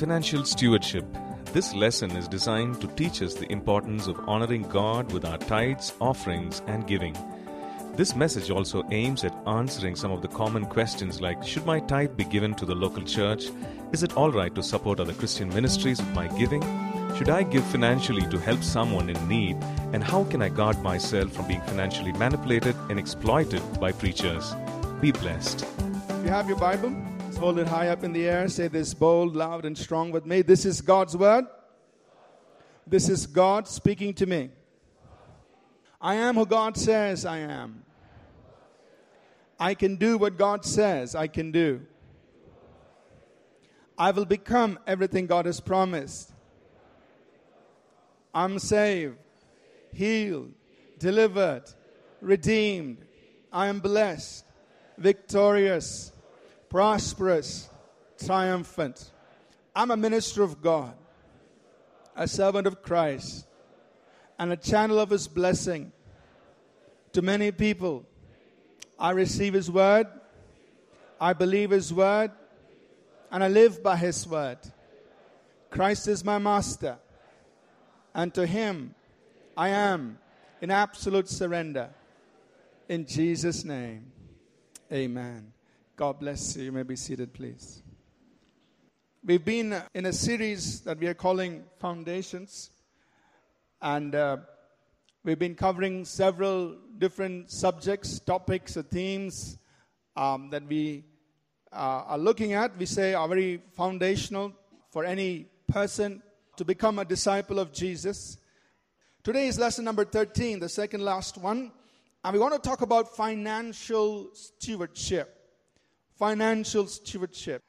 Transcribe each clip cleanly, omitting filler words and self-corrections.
Financial Stewardship. This lesson is designed to teach us the importance of honoring God with our tithes, offerings, and giving. This message also aims at answering some of the common questions like, should my tithe be given to the local church? Is it all right to support other Christian ministries with my giving? Should I give financially to help someone in need? And how can I guard myself from being financially manipulated and exploited by preachers? Be blessed. If you have your Bible, let's hold it high up in the air. Say this bold, loud, and strong with me. This is God's Word. This is God speaking to me. I am who God says I am. I can do what God says I can do. I will become everything God has promised. I'm saved, healed, delivered, redeemed. I am blessed, victorious, prosperous, triumphant. I'm a minister of God, a servant of Christ, and a channel of His blessing to many people. I receive His word, I believe His word, and I live by His word. Christ is my master. And to Him, I am in absolute surrender. In Jesus' name, amen. God bless you. You may be seated, please. We've been in a series that we are calling Foundations. And we've been covering several different subjects, topics, or themes that we are looking at. We say are very foundational for any person to become a disciple of Jesus. Today is lesson number 13, the second last one. And we want to talk about financial stewardship. Financial stewardship.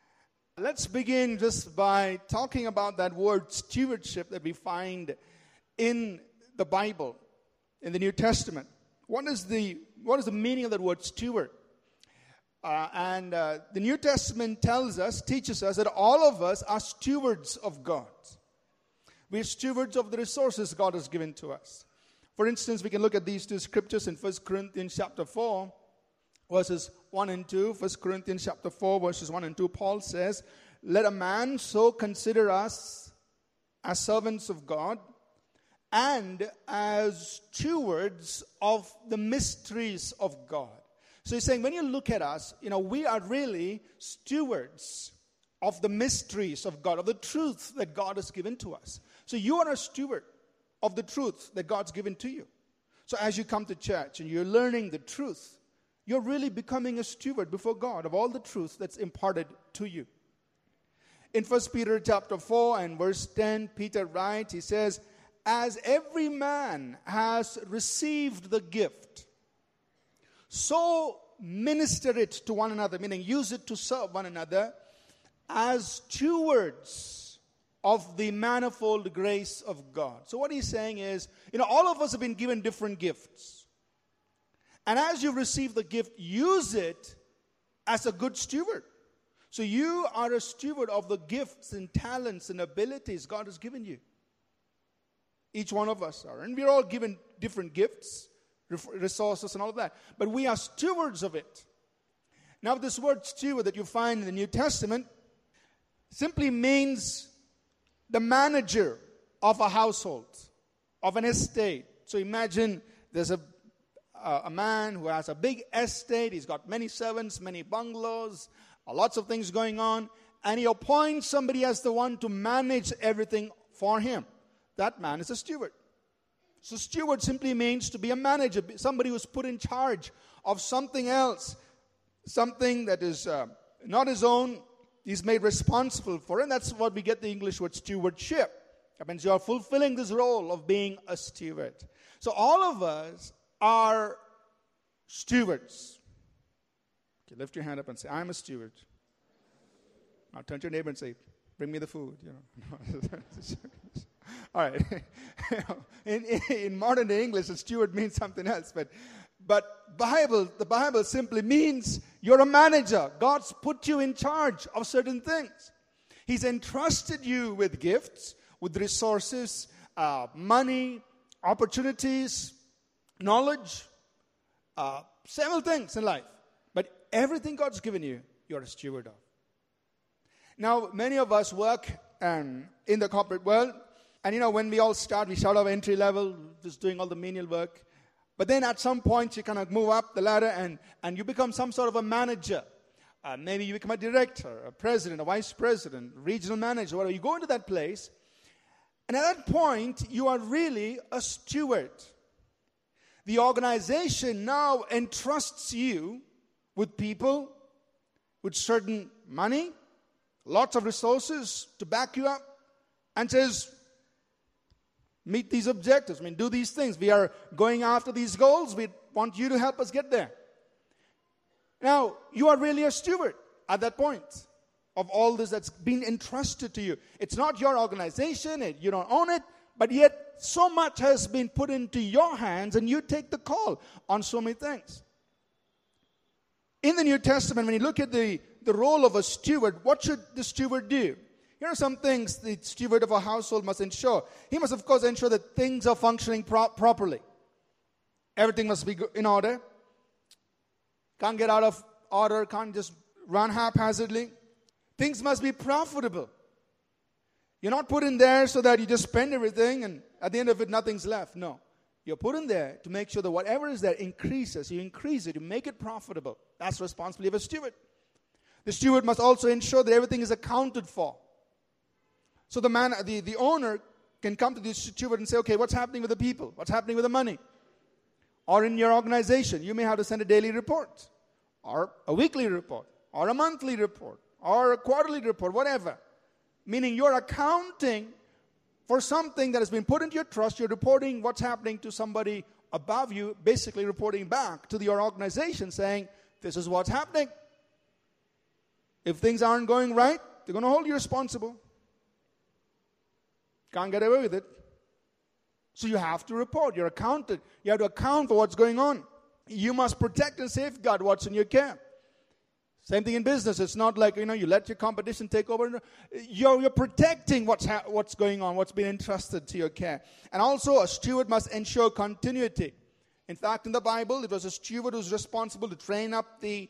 Let's begin just by talking about that word stewardship that we find in the Bible, in the New Testament. What is the meaning of that word steward? The New Testament teaches us that all of us are stewards of God. We're stewards of the resources God has given to us. For instance, we can look at these two scriptures in 1 Corinthians chapter 4, verses 1 and 2. 1 Corinthians chapter 4, verses 1 and 2, Paul says, "Let a man so consider us as servants of God and as stewards of the mysteries of God." So he's saying, when you look at us, we are really stewards of the mysteries of God, of the truth that God has given to us. So you are a steward of the truth that God's given to you. So as you come to church and you're learning the truth, you're really becoming a steward before God of all the truth that's imparted to you. In 1 Peter chapter 4 and verse 10, Peter writes, he says, "As every man has received the gift, so minister it to one another," meaning use it to serve one another, "as stewards of the manifold grace of God." So what he's saying is, all of us have been given different gifts. And as you receive the gift, use it as a good steward. So you are a steward of the gifts and talents and abilities God has given you. Each one of us are. And we're all given different gifts, resources and all of that. But we are stewards of it. Now this word steward that you find in the New Testament simply means the manager of a household, of an estate. So imagine there's a man who has a big estate. He's got many servants, many bungalows, lots of things going on. And he appoints somebody as the one to manage everything for him. That man is a steward. So steward simply means to be a manager, somebody who's put in charge of something else, something that is not his own. He's made responsible for it, and that's what we get the English word stewardship. That means you are fulfilling this role of being a steward. So all of us are stewards. Okay, lift your hand up and say, "I'm a steward." Now turn to your neighbor and say, "Bring me the food." All right. In modern English, a steward means something else, but the Bible simply means you're a manager. God's put you in charge of certain things. He's entrusted you with gifts, with resources, money, opportunities, knowledge, several things in life. But everything God's given you, you're a steward of. Now, many of us work and in the corporate world. And when we all start, we start off entry level, just doing all the menial work. But then at some point, you kind of move up the ladder and you become some sort of a manager. Maybe you become a director, a president, a vice president, regional manager, whatever. You go into that place, and at that point, you are really a steward. The organization now entrusts you with people, with certain money, lots of resources to back you up, and says, meet these objectives. Do these things. We are going after these goals. We want you to help us get there. Now, you are really a steward at that point of all this that's been entrusted to you. It's not your organization. You don't own it. But yet, so much has been put into your hands, and you take the call on so many things. In the New Testament, when you look at the role of a steward, what should the steward do? Here are some things the steward of a household must ensure. He must, of course, ensure that things are functioning properly. Everything must be in order. Can't get out of order, can't just run haphazardly. Things must be profitable. You're not put in there so that you just spend everything and at the end of it, nothing's left. No. You're put in there to make sure that whatever is there increases. You increase it. You make it profitable. That's the responsibility of a steward. The steward must also ensure that everything is accounted for. So the owner can come to the steward and say, okay, what's happening with the people? What's happening with the money? Or in your organization, you may have to send a daily report, or a weekly report, or a monthly report, or a quarterly report, whatever. Meaning you're accounting for something that has been put into your trust. You're reporting what's happening to somebody above you, basically reporting back to your organization saying, this is what's happening. If things aren't going right, they're going to hold you responsible. Can't get away with it. So you have to report. You're accounted. You have to account for what's going on. You must protect and safeguard what's in your care. Same thing in business. It's not like, you let your competition take over. You're protecting what's going on, what's been entrusted to your care. And also, a steward must ensure continuity. In fact, in the Bible, it was a steward who's responsible to train up the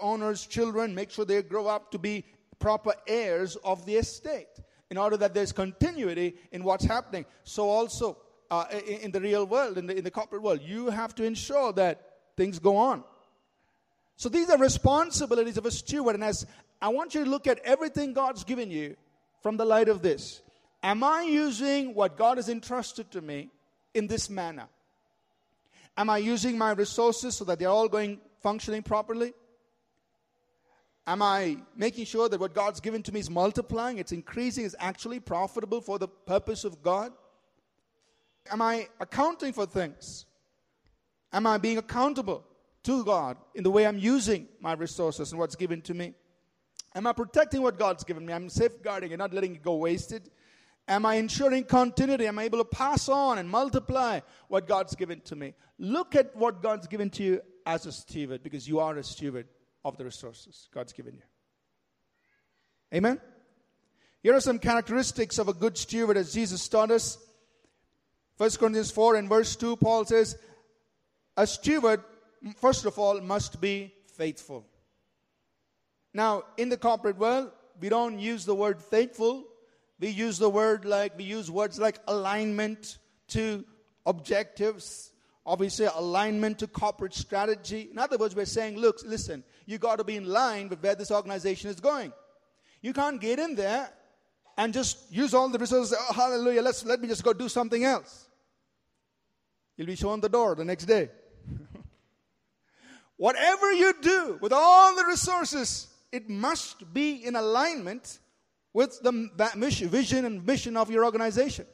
owner's children, make sure they grow up to be proper heirs of the estate, in order that there's continuity in what's happening. So also, in the real world, in the corporate world, you have to ensure that things go on. So these are responsibilities of a steward. And I want you to look at everything God's given you from the light of this. Am I using what God has entrusted to me in this manner? Am I using my resources so that they're all functioning properly? Am I making sure that what God's given to me is multiplying, it's increasing, it's actually profitable for the purpose of God? Am I accounting for things? Am I being accountable to God in the way I'm using my resources and what's given to me? Am I protecting what God's given me? I'm safeguarding it, not letting it go wasted. Am I ensuring continuity? Am I able to pass on and multiply what God's given to me? Look at what God's given to you as a steward, because you are a steward of the resources God's given you. Amen? Here are some characteristics of a good steward as Jesus taught us. 1 Corinthians 4 and verse 2, Paul says, a steward, first of all, must be faithful. Now, in the corporate world, we don't use the word faithful. We use words like alignment to objectives. Obviously, alignment to corporate strategy. In other words, we're saying, look, listen, you got to be in line with where this organization is going. You can't get in there and just use all the resources. Oh, hallelujah, let me just go do something else. You'll be shown the door the next day. Whatever you do with all the resources, it must be in alignment with the vision and mission of your organization.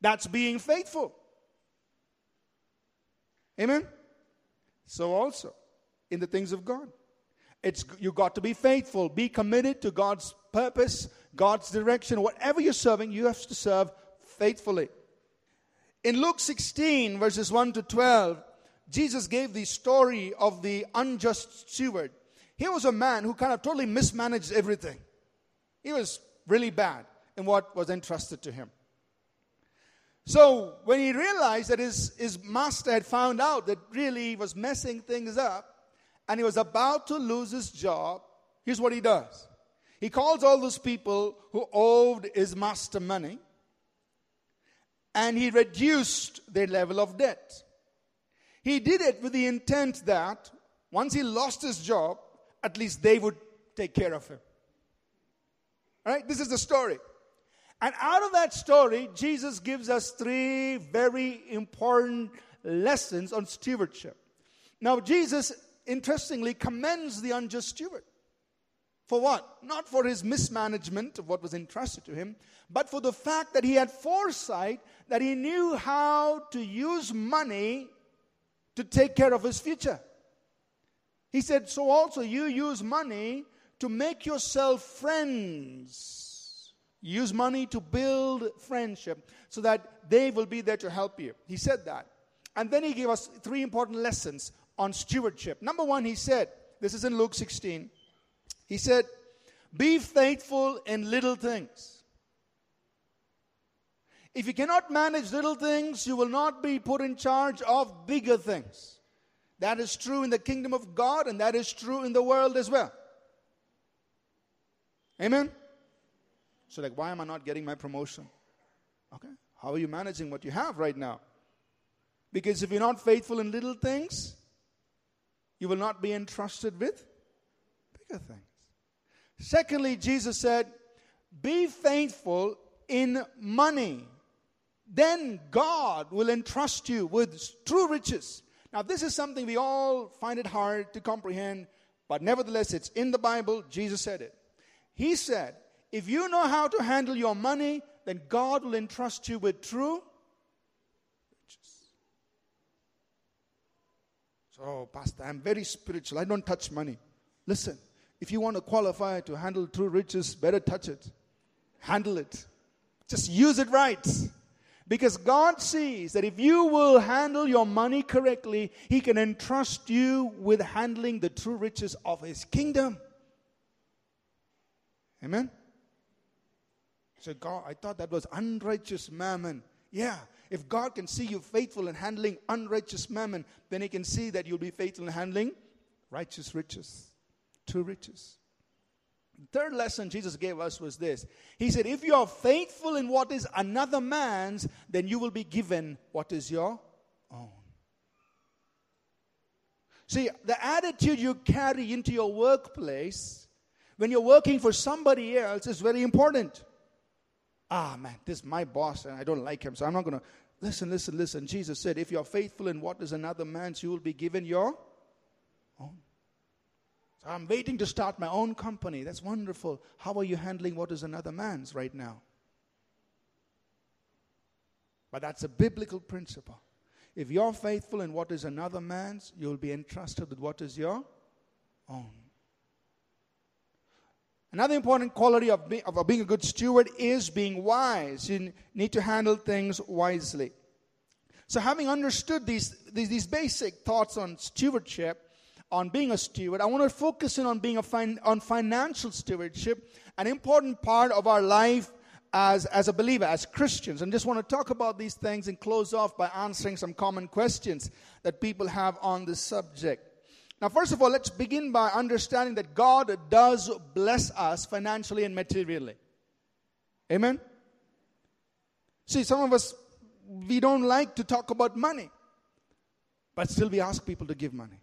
That's being faithful. Amen? So also, in the things of God, you've got to be faithful. Be committed to God's purpose, God's direction. Whatever you're serving, you have to serve faithfully. In Luke 16, verses 1 to 12, Jesus gave the story of the unjust steward. He was a man who kind of totally mismanaged everything. He was really bad in what was entrusted to him. So when he realized that his master had found out that really he was messing things up and he was about to lose his job, here's what he does. He calls all those people who owed his master money, and he reduced their level of debt. He did it with the intent that once he lost his job, at least they would take care of him. All right, this is the story. And out of that story, Jesus gives us three very important lessons on stewardship. Now, Jesus, interestingly, commends the unjust steward. For what? Not for his mismanagement of what was entrusted to him, but for the fact that he had foresight, that he knew how to use money to take care of his future. He said, so also you use money to make yourself friends. Use money to build friendship so that they will be there to help you. He said that. And then he gave us three important lessons on stewardship. Number one, he said, this is in Luke 16. He said, be faithful in little things. If you cannot manage little things, you will not be put in charge of bigger things. That is true in the kingdom of God, and that is true in the world as well. Amen? So like, why am I not getting my promotion? Okay. How are you managing what you have right now? Because if you're not faithful in little things, you will not be entrusted with bigger things. Secondly, Jesus said, be faithful in money. Then God will entrust you with true riches. Now, this is something we all find it hard to comprehend, but nevertheless, it's in the Bible. Jesus said it. He said, if you know how to handle your money, then God will entrust you with true riches. So, oh, Pastor, I'm very spiritual. I don't touch money. Listen. If you want to qualify to handle true riches, better touch it. Handle it. Just use it right. Because God sees that if you will handle your money correctly, He can entrust you with handling the true riches of His kingdom. Amen? So God, I thought that was unrighteous mammon. Yeah. If God can see you faithful in handling unrighteous mammon, then He can see that you'll be faithful in handling righteous riches. True riches. The third lesson Jesus gave us was this. He said, if you are faithful in what is another man's, then you will be given what is your own. See, the attitude you carry into your workplace when you're working for somebody else is very important. Ah, man, this is my boss and I don't like him, so I'm not going to... Listen. Jesus said, if you are faithful in what is another man's, you will be given your own. So I'm waiting to start my own company. That's wonderful. How are you handling what is another man's right now? But that's a biblical principle. If you're faithful in what is another man's, you'll be entrusted with what is your own. Another important quality of being a good steward is being wise. You need to handle things wisely. So having understood these basic thoughts on stewardship, on being a steward, I want to focus in on being on financial stewardship, an important part of our life as a believer, as Christians. And just want to talk about these things and close off by answering some common questions that people have on this subject. Now, first of all, let's begin by understanding that God does bless us financially and materially. Amen? See, some of us, we don't like to talk about money, but still we ask people to give money.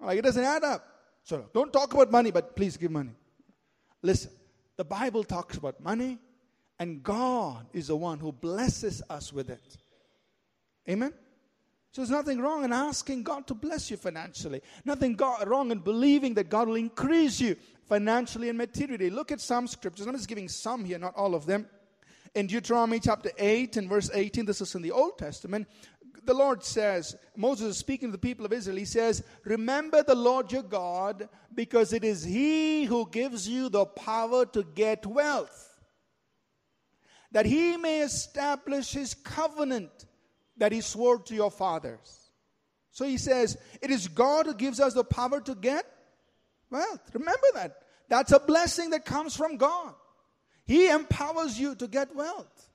Like, it doesn't add up. So don't talk about money, but please give money. Listen, the Bible talks about money, and God is the one who blesses us with it. Amen? So there's nothing wrong in asking God to bless you financially. Nothing wrong in believing that God will increase you financially and materially. Look at some scriptures. I'm just giving some here, not all of them. In Deuteronomy chapter 8 and verse 18, this is in the Old Testament, the Lord says, Moses is speaking to the people of Israel, he says, remember the Lord your God, because it is He who gives you the power to get wealth, that He may establish His covenant that He swore to your fathers. So he says, it is God who gives us the power to get wealth. Remember that. That's a blessing that comes from God. He empowers you to get wealth.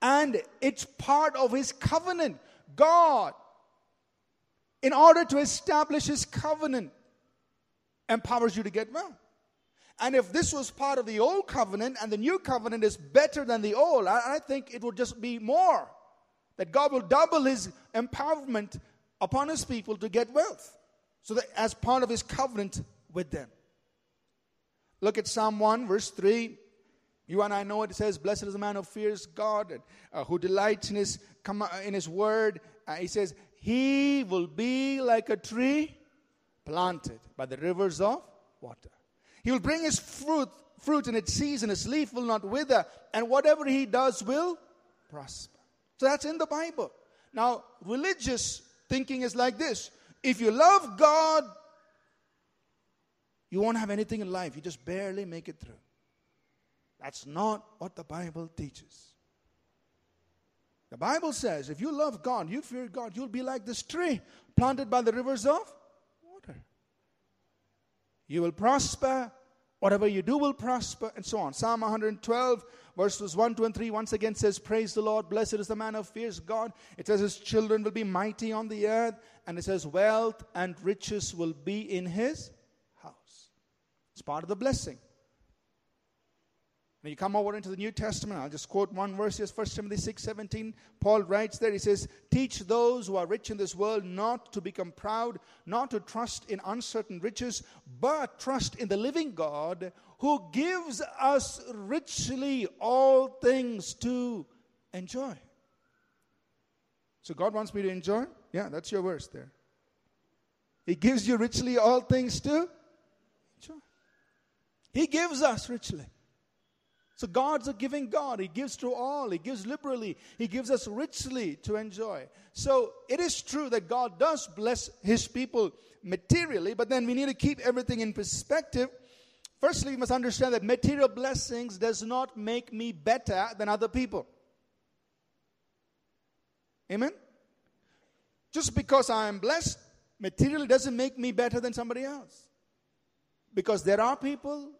And it's part of His covenant. God, in order to establish His covenant, empowers you to get well. And if this was part of the old covenant and the new covenant is better than the old, I think it will just be more. That God will double his empowerment upon his people to get wealth. So that as part of his covenant with them. Look at Psalm 1 verse 3. You and I know it says, "Blessed is the man who fears God, and, who delights in his word." He says, "He will be like a tree planted by the rivers of water. He will bring his fruit in its season. His leaf will not wither, and whatever he does will prosper." So that's in the Bible. Now, religious thinking is like this. If you love God, you won't have anything in life. You just barely make it through. That's not what the Bible teaches. The Bible says if you love God, you fear God, you'll be like this tree planted by the rivers of water. You will prosper. Whatever you do will prosper, and so on. Psalm 112, verses 1, 2, and 3, once again says, "Praise the Lord, blessed is the man who fears God." It says his children will be mighty on the earth. And it says wealth and riches will be in his house. It's part of the blessing. Now you come over into the New Testament. I'll just quote one verse here, 1 Timothy 6:17. Paul writes there, he says, "Teach those who are rich in this world not to become proud, not to trust in uncertain riches, but trust in the living God who gives us richly all things to enjoy." So God wants me to enjoy? Yeah, that's your verse there. He gives you richly all things to enjoy. He gives us richly. So God's a giving God. He gives to all. He gives liberally. He gives us richly to enjoy. So it is true that God does bless his people materially, but then we need to keep everything in perspective. Firstly, we must understand that material blessings does not make me better than other people. Amen? Just because I am blessed materially doesn't make me better than somebody else. Because there are people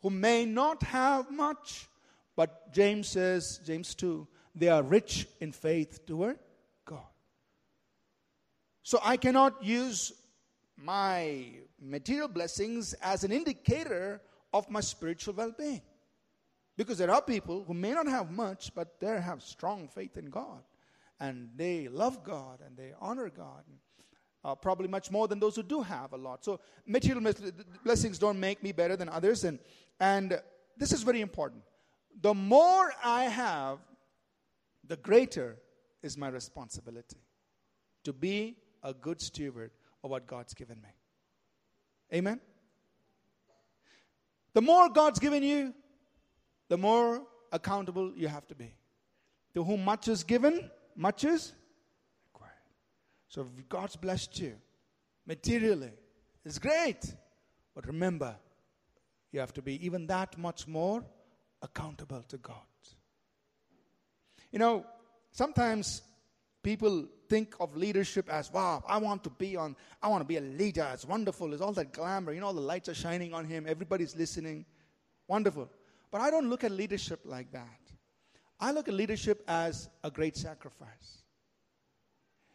who may not have much, but James says, James 2, they are rich in faith toward God. So I cannot use my material blessings as an indicator of my spiritual well-being. Because there are people who may not have much, but they have strong faith in God. And they love God and they honor God. Probably much more than those who do have a lot. So material blessings don't make me better than others. And this is very important. The more I have, the greater is my responsibility to be a good steward of what God's given me. Amen? The more God's given you, the more accountable you have to be. To whom much is given, much is required. So if God's blessed you materially, it's great. But remember, you have to be even that much more accountable to God. You know, sometimes people think of leadership as, wow, I want to be a leader. It's wonderful. It's all that glamour. You know, all the lights are shining on him. Everybody's listening. Wonderful. But I don't look at leadership like that. I look at leadership as a great sacrifice.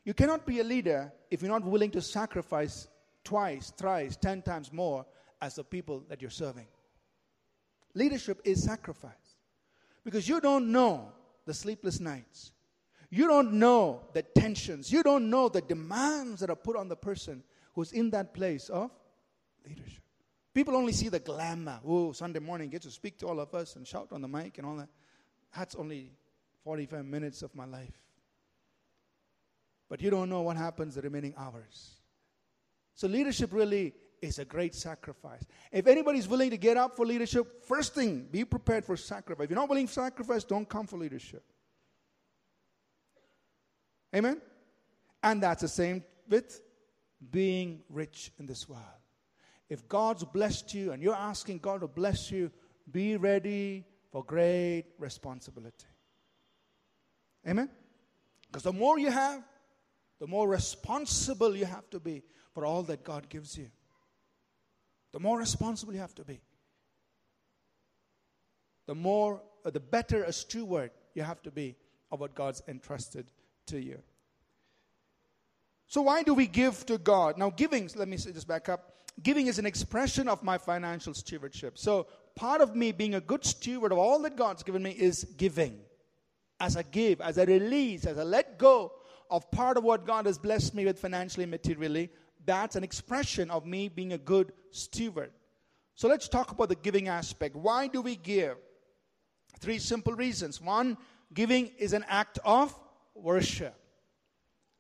You cannot be a leader if you're not willing to sacrifice twice, thrice, 10 times more as the people that you're serving. Leadership is sacrifice. Because you don't know the sleepless nights. You don't know the tensions. You don't know the demands that are put on the person who's in that place of leadership. People only see the glamour. Oh, Sunday morning, get to speak to all of us and shout on the mic and all that. That's only 45 minutes of my life. But you don't know what happens the remaining hours. So leadership really is a great sacrifice. If anybody's willing to get up for leadership, first thing, be prepared for sacrifice. If you're not willing for sacrifice, don't come for leadership. Amen? And that's the same with being rich in this world. If God's blessed you and you're asking God to bless you, be ready for great responsibility. Amen? Because the more you have, the more responsible you have to be for all that God gives you. The more responsible you have to be. The better a steward you have to be of what God's entrusted to you. So why do we give to God? Now giving, let me just back up. Giving is an expression of my financial stewardship. So part of me being a good steward of all that God's given me is giving. As I give, as I release, as I let go of part of what God has blessed me with financially and materially, that's an expression of me being a good steward. So let's talk about the giving aspect. Why do we give? Three simple reasons. One, giving is an act of worship.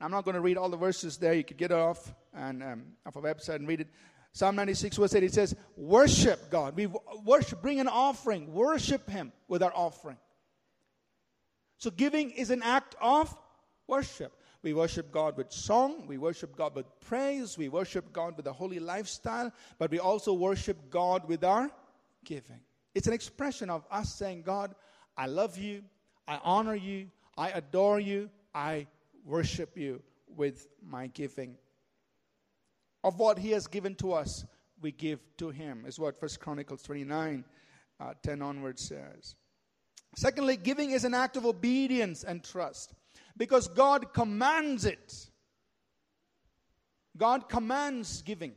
I'm not going to read all the verses there. You could get it off and off our website and read it. Psalm 96 verse 8, it says, worship God. We worship, bring an offering. Worship Him with our offering. So giving is an act of worship. We worship God with song. We worship God with praise. We worship God with a holy lifestyle. But we also worship God with our giving. It's an expression of us saying, God, I love you. I honor you. I adore you. I worship you with my giving. Of what He has given to us, we give to Him, is what 1 Chronicles 29, 10 onwards says. Secondly, giving is an act of obedience and trust because God commands it. God commands giving.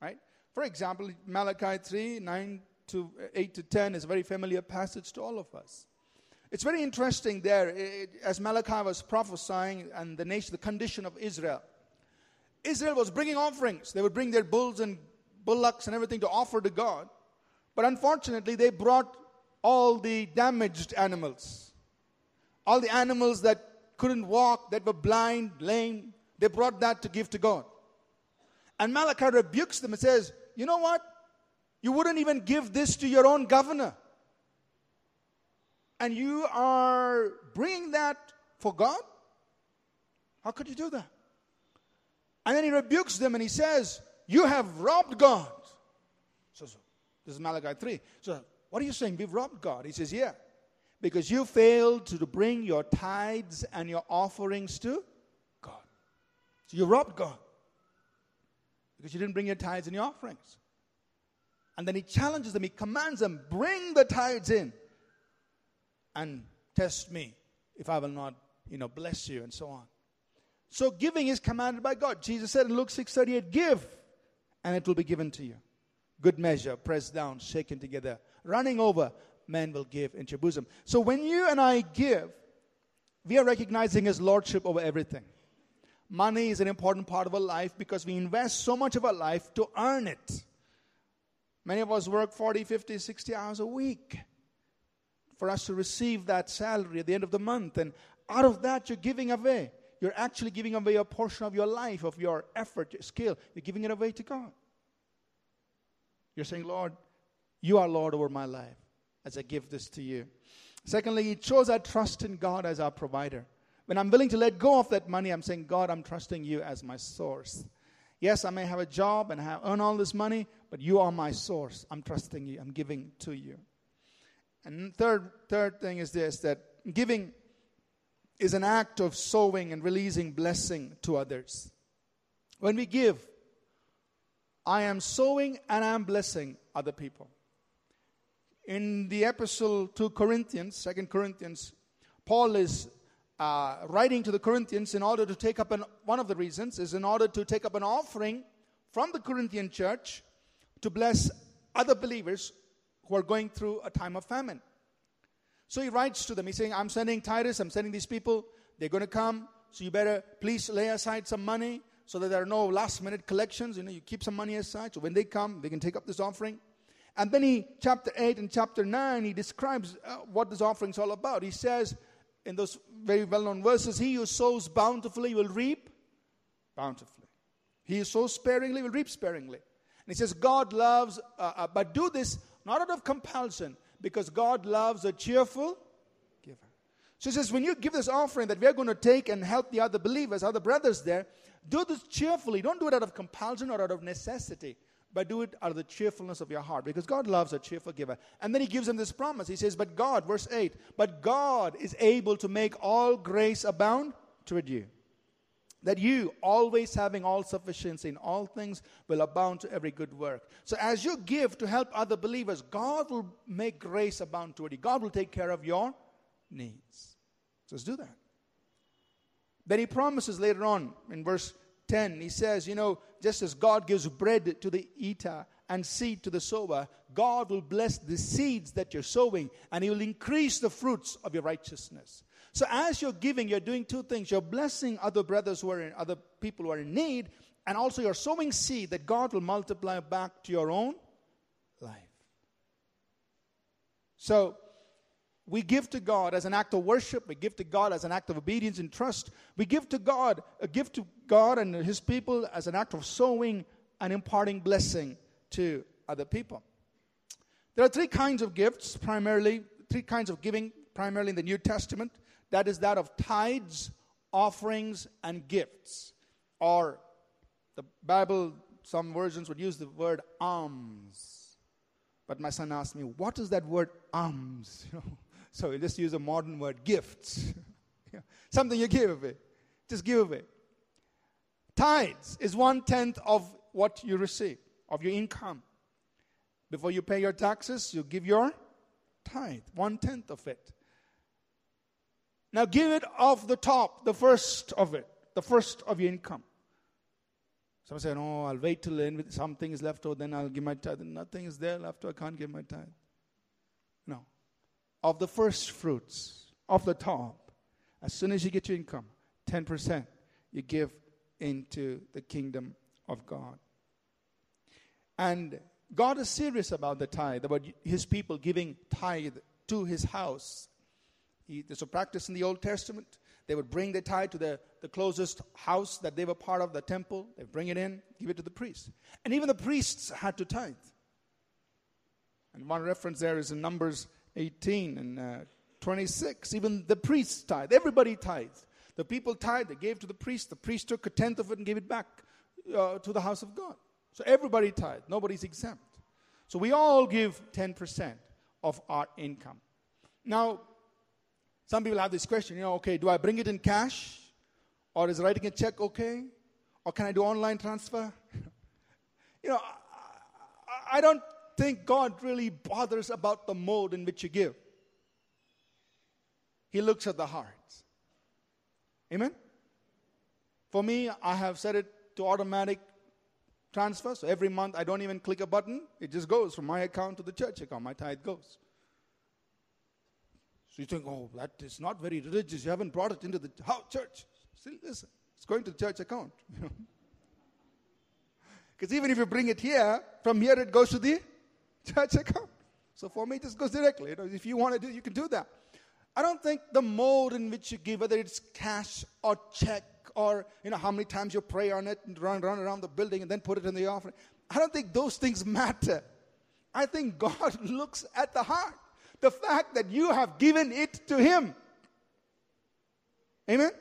Right? For example, Malachi 3, 9 to 8 to 10 is a very familiar passage to all of us. It's very interesting there, as Malachi was prophesying and the nation, the condition of Israel. Israel was bringing offerings. They would bring their bulls and bullocks and everything to offer to God. But unfortunately, they brought all the damaged animals. All the animals that couldn't walk, that were blind, lame. They brought that to give to God. And Malachi rebukes them and says, you know what? You wouldn't even give this to your own governor. And you are bringing that for God? How could you do that? And then he rebukes them and he says, you have robbed God. So this is Malachi 3. So what are you saying? We've robbed God. He says, yeah. Because you failed to bring your tithes and your offerings to God. So you robbed God. Because you didn't bring your tithes and your offerings. And then he challenges them. He commands them, bring the tithes in. And test me if I will not, bless you and so on. So giving is commanded by God. Jesus said in Luke 6:38, give and it will be given to you. Good measure, pressed down, shaken together, running over, men will give into your bosom. So when you and I give, we are recognizing His lordship over everything. Money is an important part of our life because we invest so much of our life to earn it. Many of us work 40, 50, 60 hours a week for us to receive that salary at the end of the month. And out of that, you're giving away. You're actually giving away a portion of your life, of your effort, your skill. You're giving it away to God. You're saying, Lord, you are Lord over my life as I give this to you. Secondly, it shows our trust in God as our provider. When I'm willing to let go of that money, I'm saying, God, I'm trusting you as my source. Yes, I may have a job and earn all this money, but you are my source. I'm trusting you. I'm giving to you. And third thing is this, that giving is an act of sowing and releasing blessing to others. When we give, I am sowing and I am blessing other people. In the epistle to Corinthians, 2 Corinthians, Paul is writing to the Corinthians in order to take up, one of the reasons is in order to take up an offering from the Corinthian church to bless other believers who are going through a time of famine. So he writes to them. He's saying, I'm sending Titus. I'm sending these people. They're going to come. So you better please lay aside some money so that there are no last-minute collections. You keep some money aside. So when they come, they can take up this offering. And then chapter 8 and chapter 9, he describes what this offering is all about. He says in those very well-known verses, he who sows bountifully will reap bountifully. He who sows sparingly will reap sparingly. And he says, God loves, but do this not out of compulsion, because God loves a cheerful giver. So he says, when you give this offering that we're going to take and help the other believers, other brothers there, do this cheerfully. Don't do it out of compulsion or out of necessity, but do it out of the cheerfulness of your heart, because God loves a cheerful giver. And then he gives them this promise. He says, but God, verse 8, but God is able to make all grace abound toward you, that you, always having all sufficiency in all things, will abound to every good work. So as you give to help other believers, God will make grace abound toward you. God will take care of your needs. So let's do that. Then he promises later on in verse 10, he says, you know, just as God gives bread to the eater and seed to the sower, God will bless the seeds that you're sowing, and he will increase the fruits of your righteousness. So as you're giving, you're doing two things. You're blessing other brothers who are in, other people who are in need, and also you're sowing seed that God will multiply back to your own life. So we give to God as an act of worship. We give to God as an act of obedience and trust. We give to God, a gift to God and his people as an act of sowing and imparting blessing to other people. There are three kinds of gifts, primarily, three kinds of giving, primarily in the New Testament. That is that of tithes, offerings, and gifts. Or the Bible, some versions would use the word alms. But my son asked me, what is that word alms? You know? So we just use a modern word, gifts. Something you give away. Just give away. Tithes is 1/10 of what you receive, of your income. Before you pay your taxes, you give your tithe, 1/10 of it. Now give it off the top, the first of it, the first of your income. Some say, no, I'll wait till something is left over, then I'll give my tithe. Nothing is there left, I can't give my tithe. No. Of the first fruits, off the top, as soon as you get your income, 10%, you give into the kingdom of God. And God is serious about the tithe, about his people giving tithe to his house. There's a practice in the Old Testament. They would bring the tithe to the closest house that they were part of, the temple. They bring it in, give it to the priest. And even the priests had to tithe. And one reference there is in Numbers 18 and 26. Even the priests tithe. Everybody tithe. The people tithe. They gave to the priest. The priest took 1/10 of it and gave it back to the house of God. So everybody tithe. Nobody's exempt. So we all give 10% of our income. Now, some people have this question, you know, okay, do I bring it in cash? Or is writing a check okay? Or can I do online transfer? You know, I don't think God really bothers about the mode in which you give. He looks at the heart. Amen? For me, I have set it to automatic transfer. So every month I don't even click a button. It just goes from my account to the church account. My tithe goes. So you think, oh, that is not very religious. You haven't brought it into the church. Still, listen, it's going to the church account. Because even if you bring it here, from here it goes to the church account. So for me, it just goes directly. You know, if you want to do, you can do that. I don't think the mode in which you give, whether it's cash or check, or you know how many times you pray on it and run around the building and then put it in the offering. I don't think those things matter. I think God looks at the heart. The fact that you have given it to him. Amen?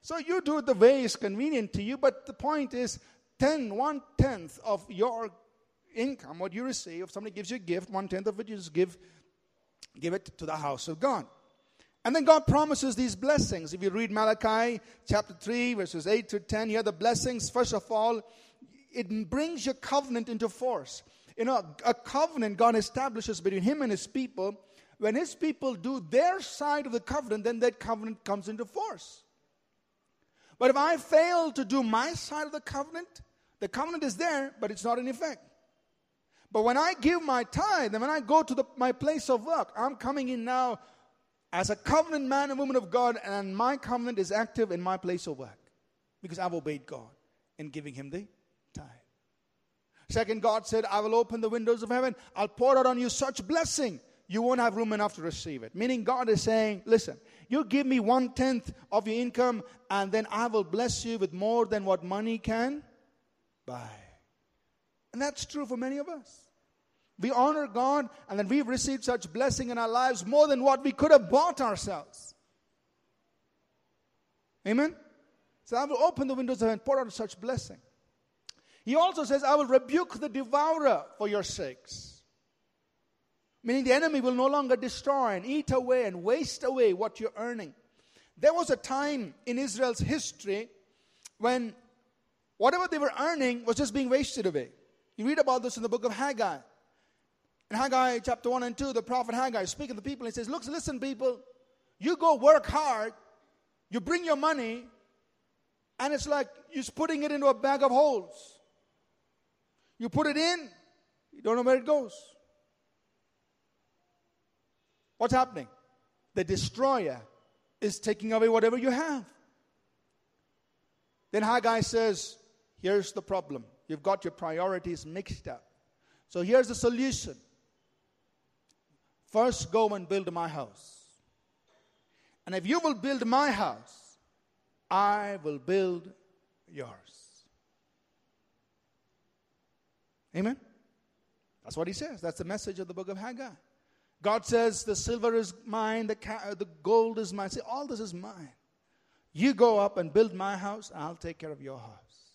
So you do it the way is convenient to you, but the point is 1/10 of your income, what you receive, if somebody gives you a gift, 1/10 of it you just give it to the house of God. And then God promises these blessings. If you read Malachi chapter 3, verses 8 to 10, here are the blessings. First of all, it brings your covenant into force. You know, a covenant God establishes between him and his people. When his people do their side of the covenant, then that covenant comes into force. But if I fail to do my side of the covenant is there, but it's not in effect. But when I give my tithe, and when I go to my place of work, I'm coming in now as a covenant man and woman of God, and my covenant is active in my place of work. Because I've obeyed God in giving him the tithe. Second, God said, I will open the windows of heaven. I'll pour out on you such blessing, you won't have room enough to receive it. Meaning God is saying, listen, you give me 1/10 of your income, and then I will bless you with more than what money can buy. And that's true for many of us. We honor God, and then we've received such blessing in our lives more than what we could have bought ourselves. Amen? So I will open the windows of heaven, pour out such blessing. He also says, I will rebuke the devourer for your sakes. Meaning the enemy will no longer destroy and eat away and waste away what you're earning. There was a time in Israel's history when whatever they were earning was just being wasted away. You read about this in the book of Haggai. In Haggai chapter 1 and 2, the prophet Haggai is speaking to the people. He says, listen, people, you go work hard, you bring your money, And it's like you're putting it into a bag of holes. You put it in, you don't know where it goes. What's happening? The destroyer is taking away whatever you have. Then Haggai says, here's the problem. You've got your priorities mixed up. So here's the solution. First, go and build my house. And if you will build my house, I will build yours. Amen? That's what he says. That's the message of the book of Haggai. God says, the silver is mine, the gold is mine. See, all this is mine. You go up and build my house, and I'll take care of your house.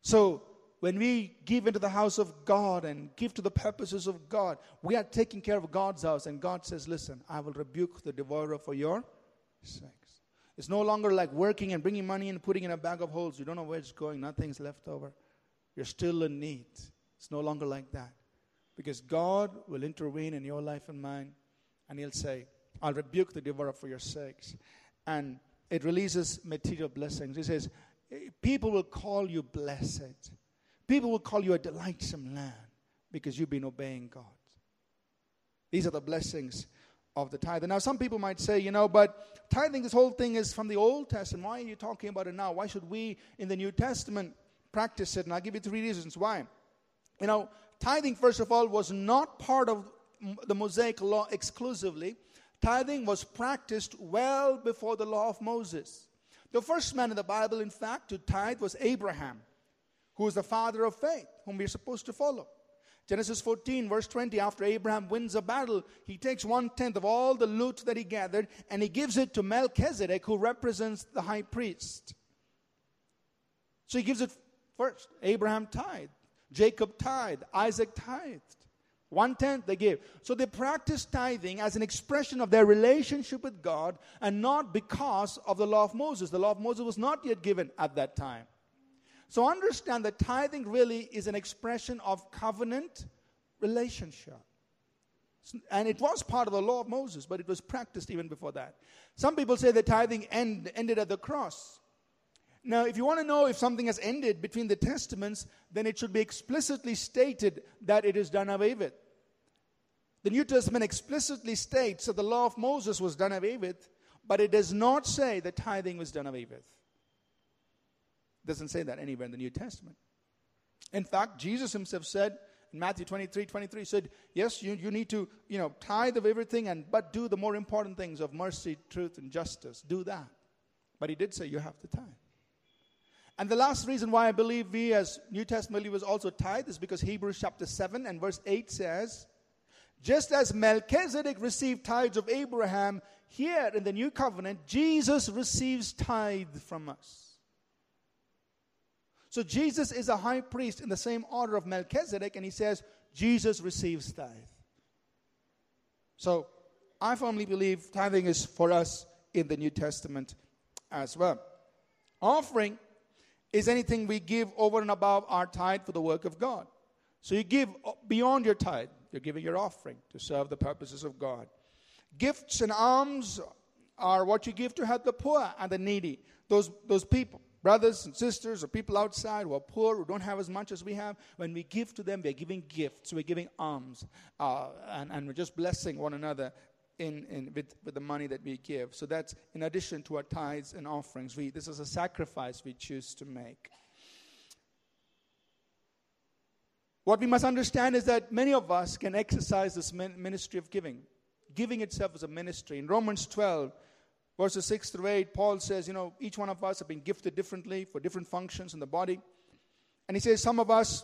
So, when we give into the house of God and give to the purposes of God, we are taking care of God's house. And God says, listen, I will rebuke the devourer for your sakes. It's no longer like working and bringing money and putting in a bag of holes. You don't know where it's going. Nothing's left over. You're still in need. It's no longer like that. Because God will intervene in your life and mine. And He'll say, I'll rebuke the devourer for your sakes. And it releases material blessings. He says, people will call you blessed. People will call you a delightsome land because you've been obeying God. These are the blessings of the tithe. Now, some people might say, but tithing, this whole thing is from the Old Testament. Why are you talking about it now? Why should we in the New Testament practice it? And I'll give you 3 reasons why. Tithing, first of all, was not part of the Mosaic law exclusively. Tithing was practiced well before the law of Moses. The first man in the Bible, in fact, to tithe was Abraham, who is the father of faith, whom we are supposed to follow. Genesis 14, verse 20, after Abraham wins a battle, he takes 1/10 of all the loot that he gathered, and he gives it to Melchizedek, who represents the high priest. So he gives it first. Abraham tithed. Jacob tithed. Isaac tithed. 1/10 they gave. So they practiced tithing as an expression of their relationship with God, and not because of the law of Moses. The law of Moses was not yet given at that time. So understand that tithing really is an expression of covenant relationship. And it was part of the law of Moses, but it was practiced even before that. Some people say that tithing ended at the cross. Now, if you want to know if something has ended between the testaments, then it should be explicitly stated that it is done away with. The New Testament explicitly states that the law of Moses was done away with, but it does not say that tithing was done away with. Doesn't say that anywhere in the New Testament. In fact, Jesus himself said in Matthew 23:23, said, yes, you need to, tithe of everything, but do the more important things of mercy, truth, and justice. Do that. But he did say you have to tithe. And the last reason why I believe we as New Testament believers also tithe is because Hebrews chapter 7 and verse 8 says, just as Melchizedek received tithes of Abraham, here in the new covenant, Jesus receives tithe from us. So Jesus is a high priest in the same order of Melchizedek, and he says, Jesus receives tithe. So I firmly believe tithing is for us in the New Testament as well. Offering is anything we give over and above our tithe for the work of God. So you give beyond your tithe. You're giving your offering to serve the purposes of God. Gifts and alms are what you give to help the poor and the needy, those people. Brothers and sisters or people outside who are poor, who don't have as much as we have, when we give to them, we're giving gifts, we're giving alms, and we're just blessing one another with the money that we give. So that's in addition to our tithes and offerings. This is a sacrifice we choose to make. What we must understand is that many of us can exercise this ministry of giving. Giving itself is a ministry. In Romans 12, Verses 6-8, Paul says, each one of us have been gifted differently for different functions in the body. And he says, some of us,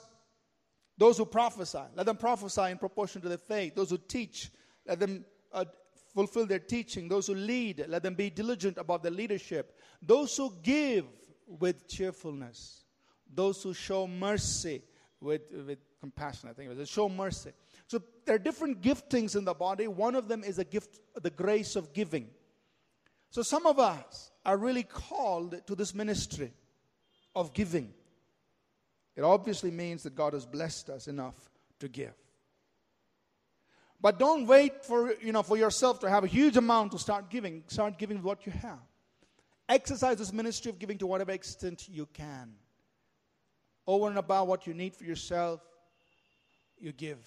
those who prophesy, let them prophesy in proportion to their faith. Those who teach, let them fulfill their teaching. Those who lead, let them be diligent about their leadership. Those who give with cheerfulness. Those who show mercy with compassion, I think it was. Show mercy. So there are different giftings in the body. One of them is a gift, the grace of giving. So some of us are really called to this ministry of giving. It obviously means that God has blessed us enough to give. But don't wait for yourself to have a huge amount to start giving. Start giving what you have. Exercise this ministry of giving to whatever extent you can. Over and above what you need for yourself, you give.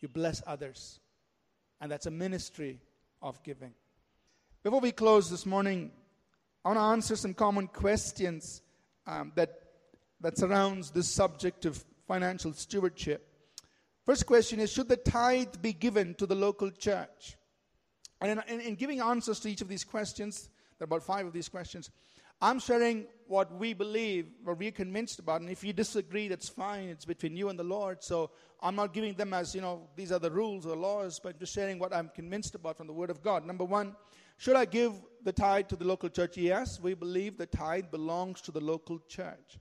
You bless others. And that's a ministry of giving. Before we close this morning, I want to answer some common questions that surrounds this subject of financial stewardship. First question is, should the tithe be given to the local church? And in giving answers to each of these questions, there are about 5 of these questions, I'm sharing what we believe, what we're convinced about. And if you disagree, that's fine. It's between you and the Lord. So I'm not giving them as, these are the rules or laws, but just sharing what I'm convinced about from the Word of God. Number 1, should I give the tithe to the local church? Yes, we believe the tithe belongs to the local church.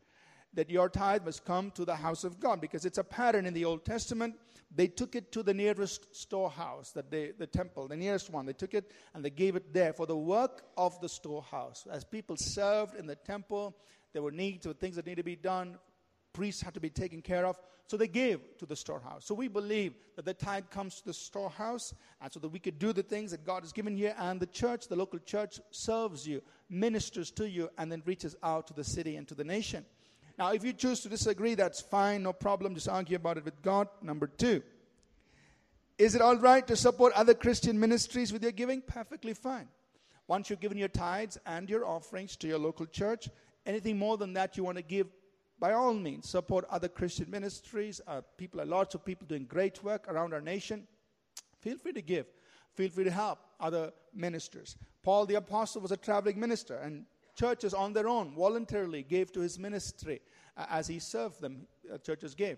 That your tithe must come to the house of God, because it's a pattern in the Old Testament. They took it to the nearest storehouse, the temple, the nearest one. They took it and they gave it there for the work of the storehouse. As people served in the temple, there were needs, there were things that needed to be done. Priests had to be taken care of. So they gave to the storehouse. So we believe that the tithe comes to the storehouse, and so that we could do the things that God has given here, and the church, the local church, serves you, ministers to you, and then reaches out to the city and to the nation. Now, if you choose to disagree, that's fine, no problem. Just argue about it with God. Number 2, is it all right to support other Christian ministries with your giving? Perfectly fine. Once you've given your tithes and your offerings to your local church, anything more than that you want to give, by all means, support other Christian ministries. Lots of people doing great work around our nation. Feel free to give. Feel free to help other ministers. Paul the Apostle was a traveling minister, and churches on their own voluntarily gave to his ministry as he served them. Churches gave.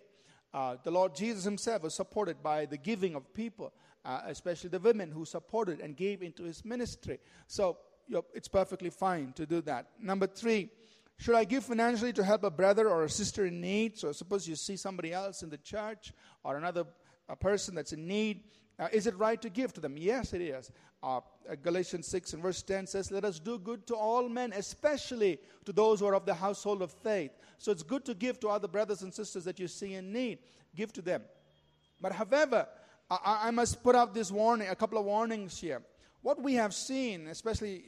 The Lord Jesus himself was supported by the giving of people, especially the women who supported and gave into his ministry. So it's perfectly fine to do that. Number 3, should I give financially to help a brother or a sister in need? So suppose you see somebody else in the church or a person that's in need. Is it right to give to them? Yes, it is. Galatians 6 and verse 10 says, let us do good to all men, especially to those who are of the household of faith. So it's good to give to other brothers and sisters that you see in need. Give to them. But however, I must put out this warning, a couple of warnings here. What we have seen, especially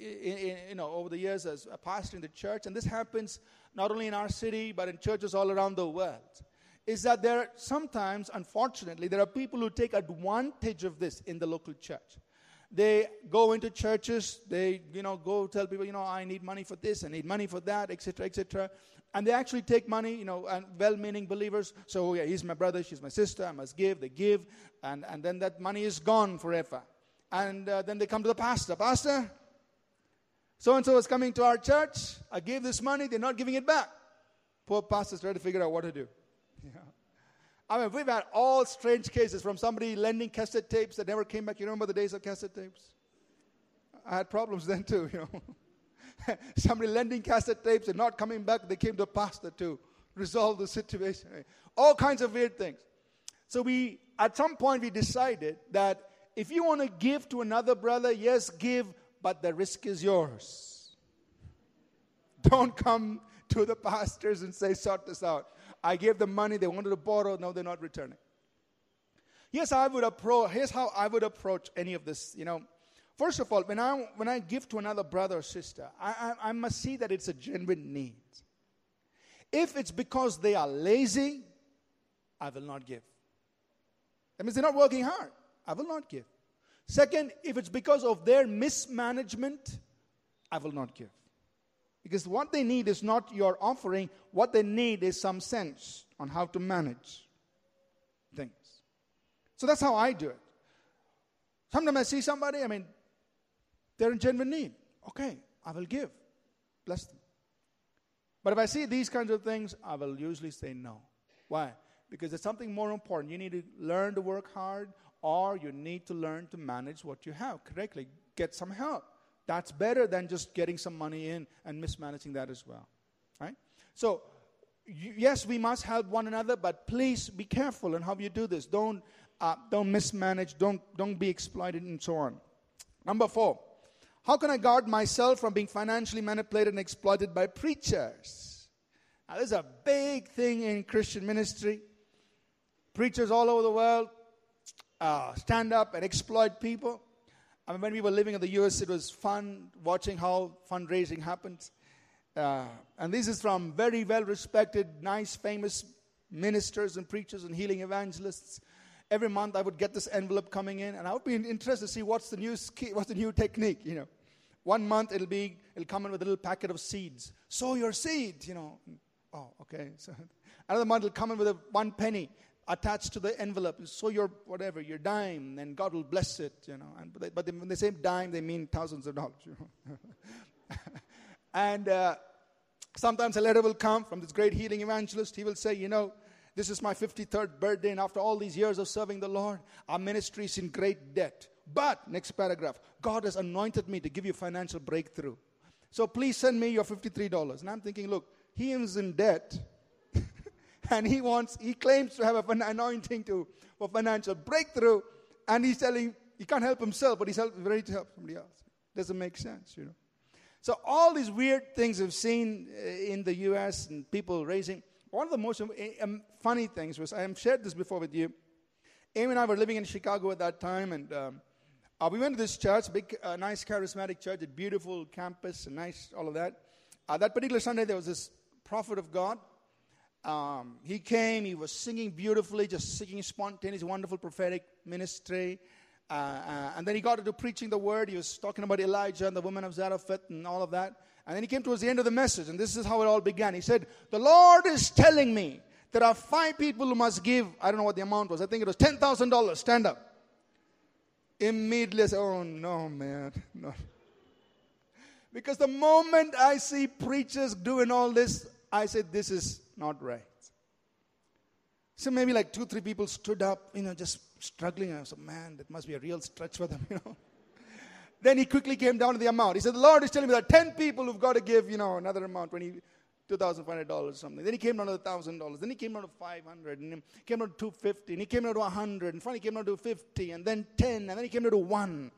over the years as a pastor in the church, and this happens not only in our city but in churches all around the world, is that sometimes, unfortunately, there are people who take advantage of this in the local church. They go into churches, they go tell people, I need money for this, I need money for that, etc., etc. And they actually take money, and well-meaning believers. So, he's my brother, she's my sister, I must give. They give, and then that money is gone forever. And then they come to the pastor. Pastor, so-and-so is coming to our church. I gave this money, they're not giving it back. Poor pastor's trying to figure out what to do. Yeah. I mean, we've had all strange cases, from somebody lending cassette tapes that never came back. You remember the days of cassette tapes? I had problems then too, Somebody lending cassette tapes and not coming back. They came to a pastor to resolve the situation. All kinds of weird things. So at some point we decided that if you want to give to another brother, yes, give, but the risk is yours. Don't come to the pastors and say, sort this out. I gave them money, they wanted to borrow, now they're not returning. Here's how I would approach any of this, First of all, when I give to another brother or sister, I must see that it's a genuine need. If it's because they are lazy, I will not give. That means they're not working hard. I will not give. Second, if it's because of their mismanagement, I will not give. Because what they need is not your offering. What they need is some sense on how to manage things. So that's how I do it. Sometimes I see somebody, they're in genuine need. Okay, I will give. Bless them. But if I see these kinds of things, I will usually say no. Why? Because there's something more important. You need to learn to work hard, or you need to learn to manage what you have correctly. Get some help. That's better than just getting some money in and mismanaging that as well, right? So, yes, we must help one another, but please be careful in how you do this. Don't mismanage. Don't be exploited, and so on. Number 4, how can I guard myself from being financially manipulated and exploited by preachers? Now, this is a big thing in Christian ministry. Preachers all over the world stand up and exploit people. I mean, when we were living in the US, it was fun watching how fundraising happens. And this is from very well-respected, nice, famous ministers and preachers and healing evangelists. Every month I would get this envelope coming in, and I would be interested to see what's the new technique, you know. 1 month it'll come in with a little packet of seeds. Sow your seed, you know. Oh, okay. So another month it'll come in with one penny attached to the envelope. Sow your whatever, your dime, and God will bless it, you know. And but when they say dime, they mean thousands of dollars, you know. And sometimes a letter will come from this great healing evangelist. He will say, you know, this is my 53rd birthday, and after all these years of serving the Lord, our ministry is in great debt. But, next paragraph, God has anointed me to give you financial breakthrough. So please send me your $53. And I'm thinking, look, he is in debt, and he claims to have an anointing for financial breakthrough, and he's telling, he can't help himself, but he's ready to help somebody else. Doesn't make sense, you know. So all these weird things I've seen in the U.S. and people raising. One of the most funny things was, I have shared this before with you. Amy and I were living in Chicago at that time, and we went to this church, big, nice, charismatic church, a beautiful campus, and nice, all of that. That particular Sunday, there was this prophet of God. He came. He was singing beautifully, just singing spontaneous, wonderful prophetic ministry. And then he got into preaching the word. He was talking about Elijah and the woman of Zarephath and all of that. And then he came towards the end of the message, and this is how it all began. He said, the Lord is telling me there are 5 people who must give, I don't know what the amount was. I think it was $10,000. Stand up. Immediately I said, oh, no, man. No. Because the moment I see preachers doing all this, I said, this is not right. So maybe like 2-3 people stood up, you know, just struggling. I said, man, that must be a real stretch for them, you know. Then he quickly came down to the amount. He said, the Lord is telling me that 10 people who've got to give, you know, another amount, $2,500 or something. Then he came down to $1,000. Then he came down to $500. And he came down to $250. And he came down to $100. And finally he came down to $50. And then $10. And then he came down to $1.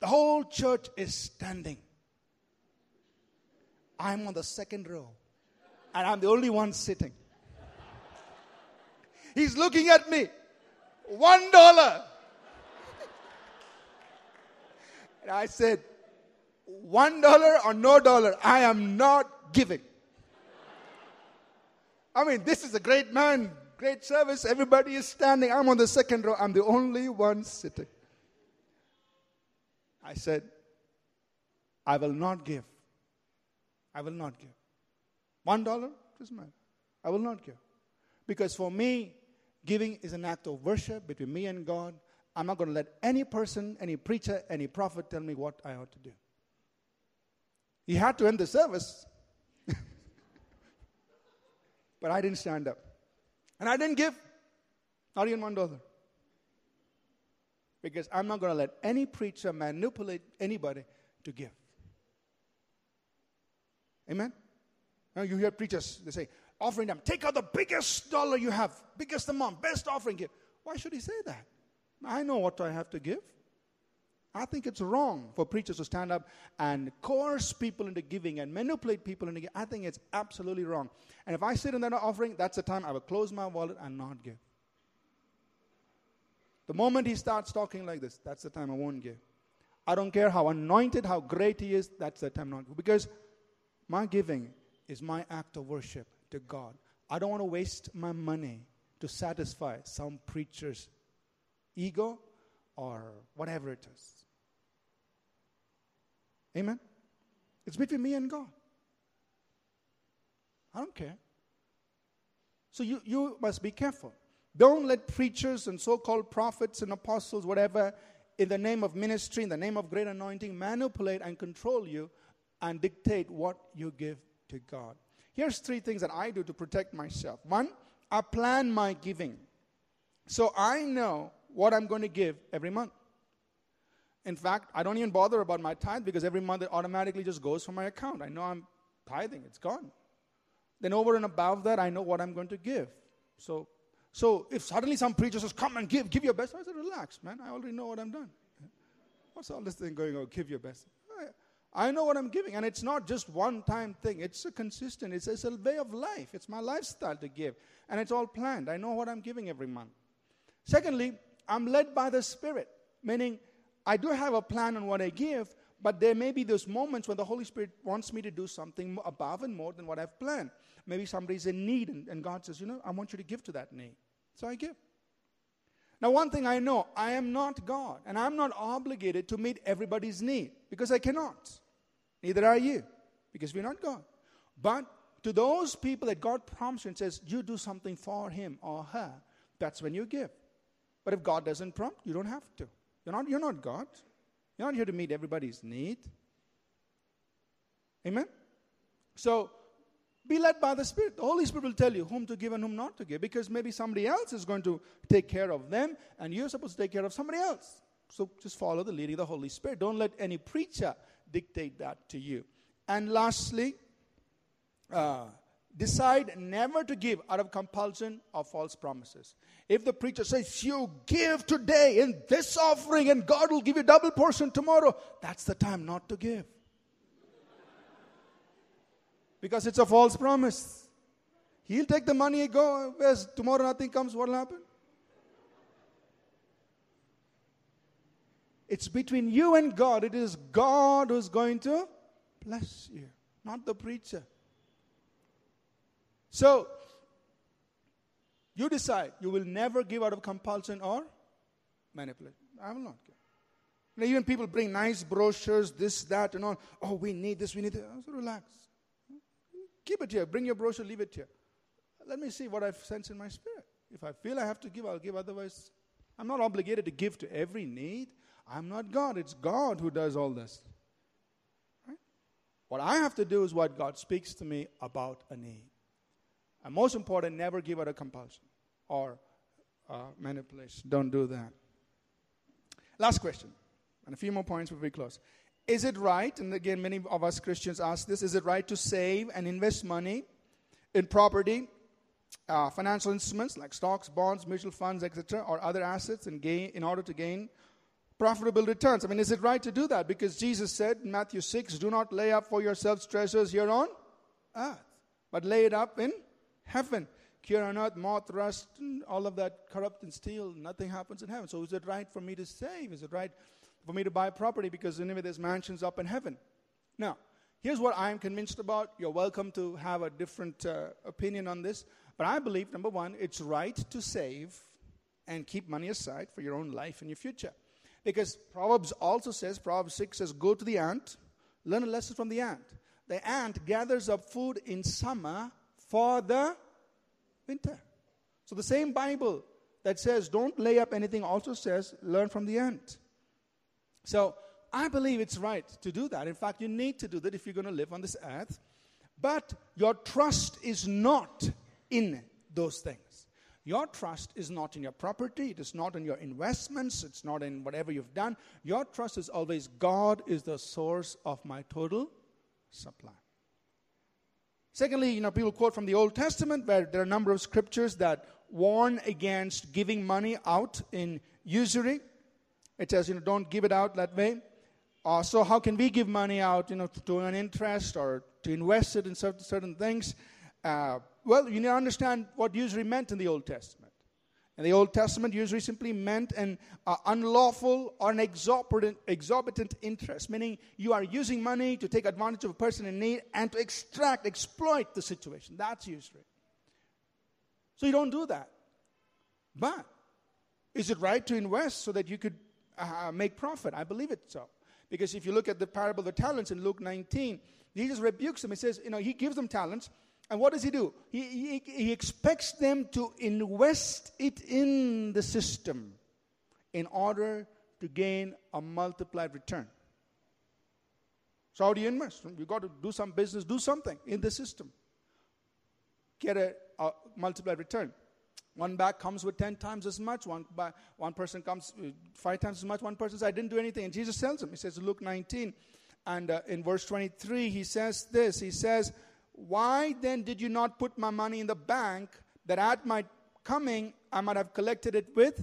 The whole church is standing. I'm on the second row. And I'm the only one sitting. He's looking at me. $1. And I said, $1 or no dollar, I am not giving. I mean, this is a great man, great service. Everybody is standing. I'm on the second row. I'm the only one sitting. I said, I will not give. I will not give. $1, doesn't matter. I will not give. Because for me, giving is an act of worship between me and God. I'm not going to let any person, any preacher, any prophet tell me what I ought to do. He had to end the service. But I didn't stand up. And I didn't give, not even $1. Because I'm not going to let any preacher manipulate anybody to give. Amen? Now you hear preachers, they say, offering them, take out the biggest dollar you have, biggest amount, best offering give. Why should he say that? I know what I have to give. I think it's wrong for preachers to stand up and coerce people into giving and manipulate people into giving. I think it's absolutely wrong. And if I sit in that offering, that's the time I will close my wallet and not give. The moment he starts talking like this, that's the time I won't give. I don't care how anointed, how great he is, that's the time not to. Because my giving is my act of worship to God. I don't want to waste my money to satisfy some preacher's ego or whatever it is. Amen? It's between me and God. I don't care. So you must be careful. Don't let preachers and so-called prophets and apostles, whatever, in the name of ministry, in the name of great anointing, manipulate and control you and dictate what you give to God. Here's 3 things that I do to protect myself. 1, I plan my giving. So I know what I'm going to give every month. In fact, I don't even bother about my tithe because every month it automatically just goes from my account. I know I'm tithing. It's gone. Then over and above that, I know what I'm going to give. So if suddenly some preacher says, come and give your best, I said, relax, man. I already know what I'm doing. What's all this thing going on? Give your best. I know what I'm giving. And it's not just one-time thing. It's a consistent. It's a way of life. It's my lifestyle to give. And it's all planned. I know what I'm giving every month. Secondly, I'm led by the Spirit, meaning I do have a plan on what I give, but there may be those moments when the Holy Spirit wants me to do something above and more than what I've planned. Maybe somebody's in need, and God says, you know, I want you to give to that need. So I give. Now, one thing I know, I am not God, and I'm not obligated to meet everybody's need, because I cannot. Neither are you, because we're not God. But to those people that God prompts you and says, you do something for him or her, that's when you give. But if God doesn't prompt, you don't have to. You're not God. You're not here to meet everybody's need. Amen? So, be led by the Spirit. The Holy Spirit will tell you whom to give and whom not to give, because maybe somebody else is going to take care of them and you're supposed to take care of somebody else. So just follow the leading of the Holy Spirit. Don't let any preacher dictate that to you. And lastly, decide never to give out of compulsion or false promises. If the preacher says, you give today in this offering and God will give you double portion tomorrow, that's the time not to give. Because it's a false promise. He'll take the money and go. Tomorrow nothing comes, what will happen? It's between you and God. It is God who's going to bless you, not the preacher. So, you decide. You will never give out of compulsion or manipulation. I will not give. Now, even people bring nice brochures, this, that, and all. Oh, we need this, we need that. So relax. Keep it here. Bring your brochure, leave it here. Let me see what I sense in my spirit. If I feel I have to give, I'll give. Otherwise, I'm not obligated to give to every need. I'm not God. It's God who does all this. Right? What I have to do is what God speaks to me about a need. And most important, never give out a compulsion or manipulation. Don't do that. Last question. And a few more points before we close. Is it right, and again, many of us Christians ask this, is it right to save and invest money in property, financial instruments like stocks, bonds, mutual funds, etc., or other assets in order to gain profitable returns? I mean, is it right to do that? Because Jesus said in Matthew 6, do not lay up for yourselves treasures here on earth, but lay it up in heaven. Here on earth, moth, rust, and all of that corrupt and steal, nothing happens in heaven. So is it right for me to save? Is it right for me to buy property, because anyway there's mansions up in heaven? Now, here's what I'm convinced about. You're welcome to have a different opinion on this. But I believe, number one, it's right to save and keep money aside for your own life and your future. Because Proverbs also says, Proverbs 6 says, go to the ant, learn a lesson from the ant. The ant gathers up food in summer for the winter. So the same Bible that says, don't lay up anything also says, learn from the ant. So, I believe it's right to do that. In fact, you need to do that if you're going to live on this earth. But your trust is not in those things. Your trust is not in your property. It is not in your investments. It's not in whatever you've done. Your trust is always, God is the source of my total supply. Secondly, people quote from the Old Testament where there are a number of scriptures that warn against giving money out in usury. It says, don't give it out that way. So how can we give money out, to earn interest or to invest it in certain things? Well, you need to understand what usury meant in the Old Testament. In the Old Testament, usury simply meant an unlawful or an exorbitant interest, meaning you are using money to take advantage of a person in need and to exploit the situation. That's usury. So you don't do that. But is it right to invest so that you could make profit? I believe it's so. Because if you look at the parable of the talents in Luke 19, Jesus rebukes them. He says, he gives them talents. And what does he do? He expects them to invest it in the system in order to gain a multiplied return. So how do you invest? You've got to do some business, do something in the system. Get a multiplied return. One back comes with 10 times as much. One person comes 5 times as much. One person says, I didn't do anything. And Jesus tells him, he says, Luke 19, and in verse 23, he says this. He says, why then did you not put my money in the bank that at my coming, I might have collected it with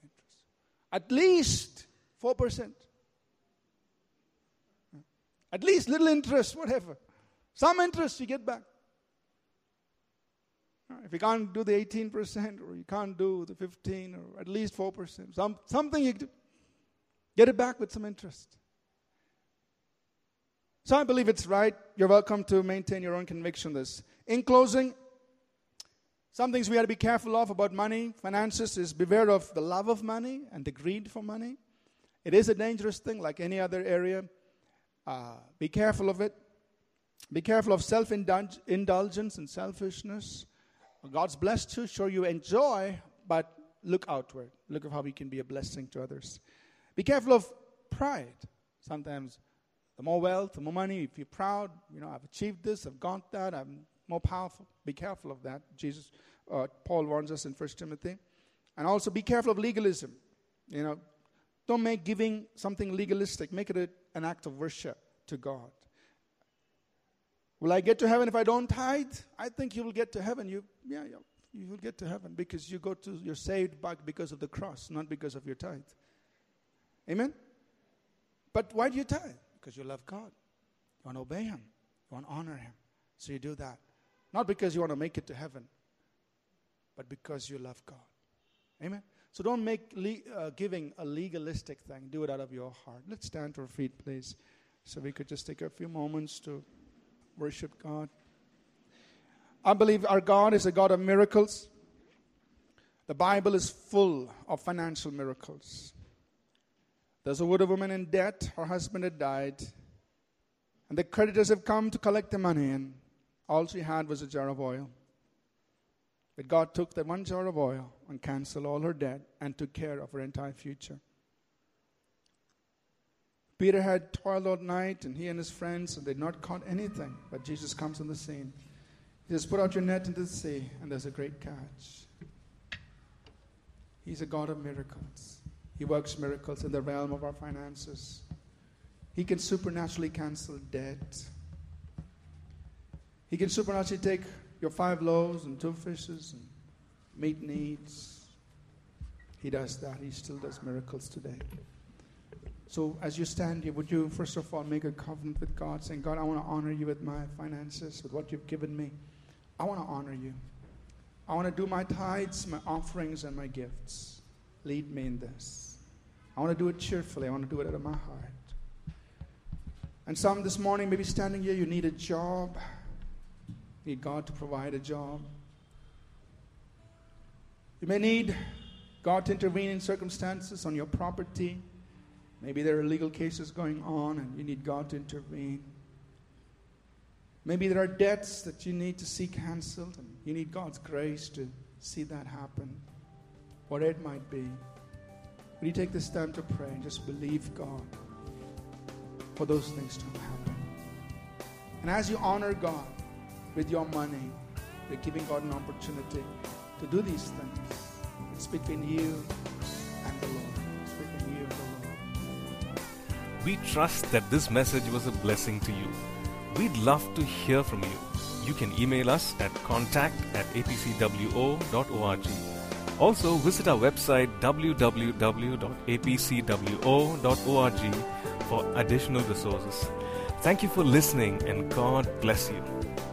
interest? At least 4%. At least little interest, whatever. Some interest you get back. If you can't do the 18% or you can't do the 15% or at least 4%, something you do. Get it back with some interest. So I believe it's right. You're welcome to maintain your own conviction on this. In closing, some things we have to be careful of about money, finances, is beware of the love of money and the greed for money. It is a dangerous thing like any other area. Be careful of it. Be careful of self-indulgence and selfishness. God's blessed you, sure you enjoy, but look outward. Look at how we can be a blessing to others. Be careful of pride. Sometimes the more wealth, the more money, if you're proud, you know, I've achieved this, I've got that, I'm more powerful. Be careful of that. Paul warns us in 1 Timothy. And also be careful of legalism. You know, don't make giving something legalistic. Make it an act of worship to God. Will I get to heaven if I don't tithe? I think you will get to heaven. You will get to heaven because you're saved back because of the cross, not because of your tithe. Amen? But why do you tithe? Because you love God. You want to obey Him. You want to honor Him. So you do that. Not because you want to make it to heaven, but because you love God. Amen? So don't make giving a legalistic thing. Do it out of your heart. Let's stand to our feet, please. So we could just take a few moments to worship God. I believe our God is a God of miracles. The Bible is full of financial miracles. There's a widow woman in debt. Her husband had died. And the creditors have come to collect the money. And all she had was a jar of oil. But God took that one jar of oil and canceled all her debt and took care of her entire future. Peter had toiled all night, and he and his friends, and they'd not caught anything. But Jesus comes on the scene. He says, put out your net into the sea, and there's a great catch. He's a God of miracles. He works miracles in the realm of our finances. He can supernaturally cancel debt. He can supernaturally take your 5 loaves and 2 fishes and meet needs. He does that. He still does miracles today. So as you stand here, would you first of all make a covenant with God, saying, God, I want to honor you with my finances, with what you've given me. I want to honor you. I want to do my tithes, my offerings, and my gifts. Lead me in this. I want to do it cheerfully. I want to do it out of my heart. And some this morning, maybe standing here, you need a job. You need God to provide a job. You may need God to intervene in circumstances on your property. Maybe there are legal cases going on and you need God to intervene. Maybe there are debts that you need to see canceled and you need God's grace to see that happen. Whatever it might be, will you take this time to pray and just believe God for those things to happen? And as you honor God with your money, you're giving God an opportunity to do these things. It's between you and the Lord. It's between you and the Lord. We trust that this message was a blessing to you. We'd love to hear from you. You can email us at contact@apcwo.org. Also, visit our website www.apcwo.org for additional resources. Thank you for listening, and God bless you.